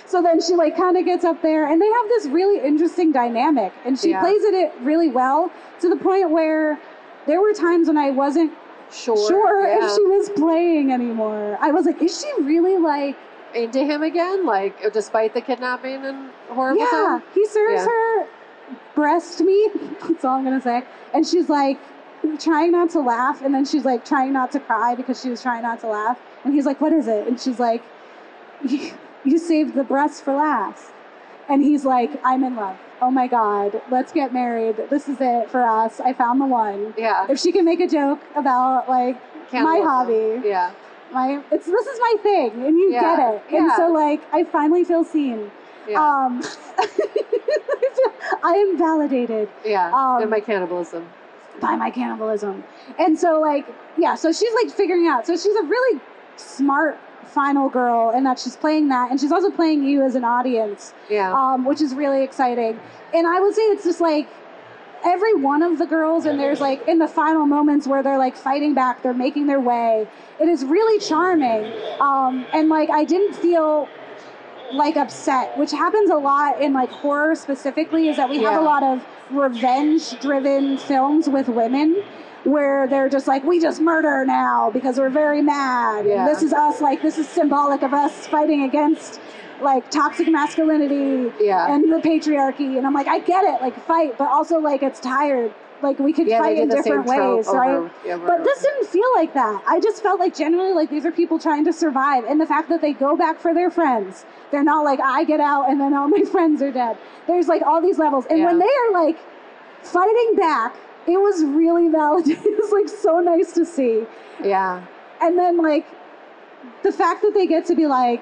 so then she like kind of gets up there and they have this really interesting dynamic and she yeah. plays it, it really well to the point where there were times when I wasn't sure, sure yeah. if she was playing anymore. I was like, is she really like, into him again, like despite the kidnapping and horrible yeah time? He serves yeah. her breast meat. That's all I'm gonna say. And she's like trying not to laugh, and then she's like trying not to cry because she was trying not to laugh, and he's like, what is it? And she's like, you saved the breast for last. And he's like, I'm in love. Oh my god, let's get married. This is it for us. I found the one. Yeah, if she can make a joke about like my hobby, yeah my it's this is my thing and you yeah, get it yeah. and so like I finally feel seen yeah. um I am validated yeah um, and my cannibalism by my cannibalism and so like yeah so she's like figuring out, so she's a really smart final girl and that she's playing that, and she's also playing you as an audience yeah um which is really exciting. And I would say it's just like every one of the girls, and there's like in the final moments where they're like fighting back, they're making their way. It is really charming. Um, and like, I didn't feel like upset, which happens a lot in like horror specifically, is that we yeah. have a lot of revenge driven films with women where they're just like, we just murder now because we're very mad. Yeah. And this is us, like, this is symbolic of us fighting against like toxic masculinity yeah. and the patriarchy. And I'm like, I get it, like fight, but also like it's tired, like we could yeah, fight in different ways, over, right? Yeah, but this didn't feel like that. I just felt like generally like these are people trying to survive, and the fact that they go back for their friends, they're not like, I get out and then all my friends are dead. There's like all these levels, and yeah. when they are like fighting back, it was really validating. It was like so nice to see. Yeah. And then like the fact that they get to be like,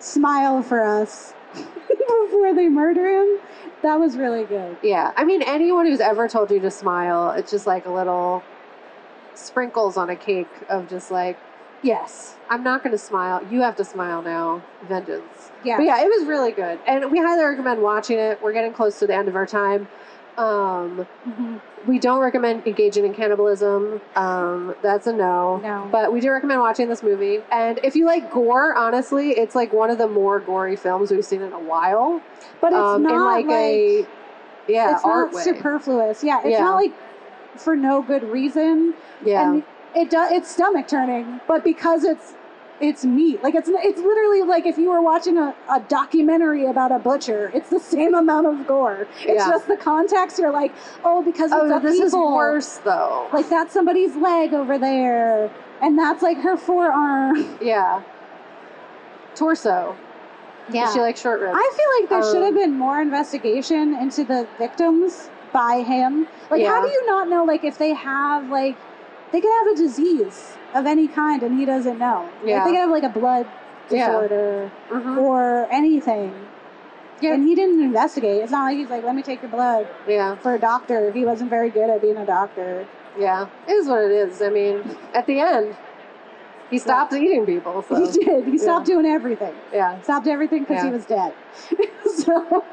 smile for us before they murder him, that was really good. Yeah, I mean, anyone who's ever told you to smile, it's just like a little sprinkles on a cake of just like, yes, I'm not going to smile, you have to smile now, vengeance. Yeah. But yeah, it was really good, and we highly recommend watching it. We're getting close to the end of our time. Um, mm-hmm. We don't recommend engaging in cannibalism. Um, that's a no. No. But we do recommend watching this movie. And if you like gore, honestly, it's like one of the more gory films we've seen in a while. But it's um, not in like, like a yeah, it's art not way. Superfluous. Yeah, it's yeah. not like for no good reason. Yeah, and it does. It's stomach turning, but because it's it's meat. Like it's it's literally like if you were watching a, a documentary about a butcher, it's the same amount of gore. It's yeah. just the context. You're like, oh, because it's oh, a this people. Is worse though. Like that's somebody's leg over there, and that's like her forearm. Yeah. Torso. Yeah. Is she like short ribs? I feel like there um, should have been more investigation into the victims by him. Like yeah. how do you not know? Like if they have like they could have a disease of any kind, and he doesn't know. Yeah. Like, they could have, like, a blood disorder yeah. uh-huh. or anything. Yeah. And he didn't investigate. It's not like he's like, let me take your blood yeah. for a doctor. He wasn't very good at being a doctor. Yeah. It is what it is. I mean, at the end, he stopped yeah. eating people. So. He did. He stopped yeah. doing everything. Yeah. Stopped everything because yeah. he was dead. So,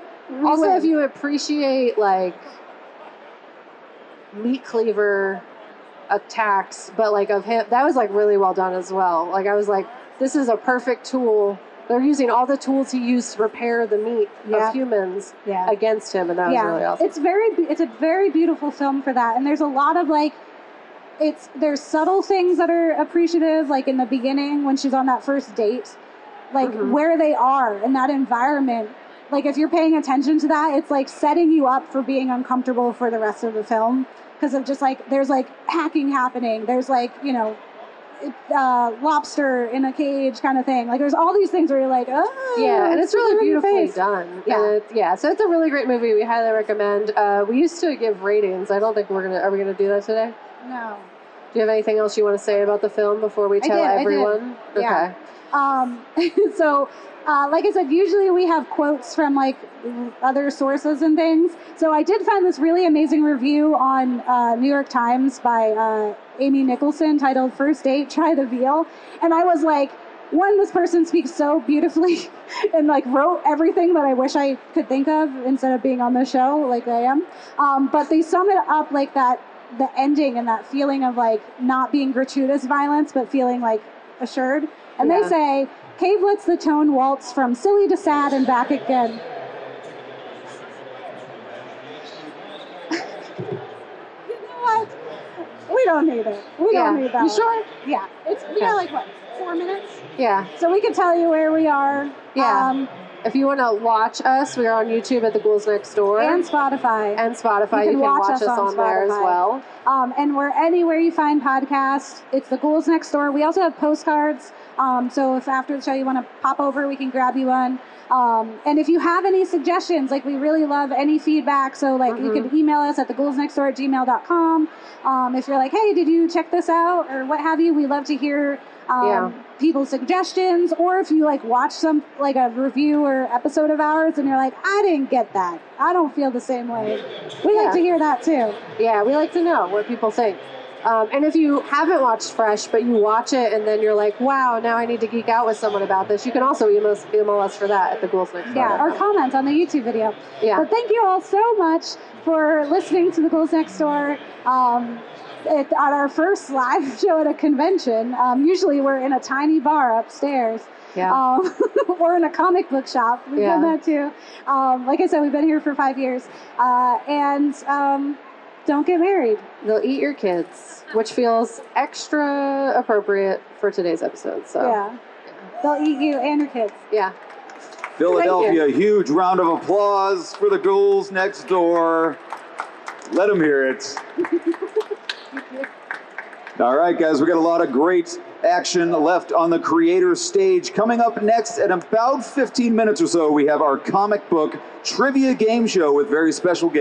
also, win. If you appreciate, like, meat cleaver attacks, but, like, of him, that was, like, really well done as well. Like, I was like, this is a perfect tool. They're using all the tools he used to repair the meat yeah. of humans yeah. against him, and that yeah. was really awesome. It's very, it's a very beautiful film for that, and there's a lot of, like, it's there's subtle things that are appreciative, like in the beginning when she's on that first date, like mm-hmm. where they are in that environment. Like, if you're paying attention to that, it's, like, setting you up for being uncomfortable for the rest of the film because of just, like, there's, like, hacking happening. There's, like, you know, uh, lobster in a cage kind of thing. Like, there's all these things where you're like, oh. Yeah, and it's really beautifully done. Yeah. It, yeah, so it's a really great movie. We highly recommend. Uh, we used to give ratings. I don't think we're going to, are we going to do that today? No. Do you have anything else you want to say about the film before we tell I did, everyone? I did. Yeah. Okay. Um, so... Uh, like I said, usually we have quotes from, like, other sources and things. So I did find this really amazing review on uh, New York Times by uh, Amy Nicholson titled First Date, Try the Veal. And I was like, one, this person speaks so beautifully and, like, wrote everything that I wish I could think of instead of being on the show like I am. Um, but they sum it up like that, the ending and that feeling of, like, not being gratuitous violence but feeling, like, assured. And yeah. they say... Cave lets the tone waltz from silly to sad and back again. You know what? We don't need it. We yeah. don't need that. You sure? Yeah. It's we okay. got like what, four minutes? Yeah. So we can tell you where we are. Yeah. Um, if you want to watch us, we are on YouTube at The Ghouls Next Door. And Spotify. And Spotify. You can, you can watch, watch us, us on, on there as well. Um, and we're anywhere you find podcasts. It's The Ghouls Next Door. We also have postcards. Um, so if after the show you want to pop over, we can grab you one. Um, and if you have any suggestions, like, we really love any feedback. So, like, mm-hmm. you can email us at the ghouls next door at gmail dot com. Um, if you're like, hey, did you check this out or what have you? We love to hear um, yeah. people's suggestions. Or if you, like, watch some, like, a review or episode of ours and you're like, I didn't get that. I don't feel the same way. We yeah. like to hear that, too. Yeah, we like to know what people think. Um, and if you haven't watched Fresh, but you watch it and then you're like, wow, now I need to geek out with someone about this, you can also email us, email us for that at the Ghouls Next Door. Yeah, or comment on the YouTube video. Yeah. But thank you all so much for listening to the Ghouls Next Door um, at, on our first live show at a convention. Um, usually we're in a tiny bar upstairs. Yeah. Um, or in a comic book shop. We've yeah. done that too. Um, like I said, we've been here for five years. Uh, and... Um, Don't get married. They'll eat your kids, which feels extra appropriate for today's episode. So yeah. yeah. They'll eat you and your kids. Yeah. Philadelphia, huge round of applause for the Ghouls Next Door. Let them hear it. All right, guys, we got a lot of great action left on the creator stage. Coming up next, at about fifteen minutes or so, we have our comic book trivia game show with very special guests.